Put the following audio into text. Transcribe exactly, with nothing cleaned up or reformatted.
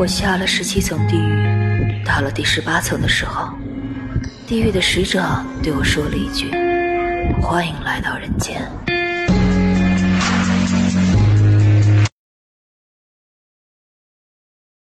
我下了十七层地狱，到了第十八层的时候，地狱的使者对我说了一句：“欢迎来到人间。”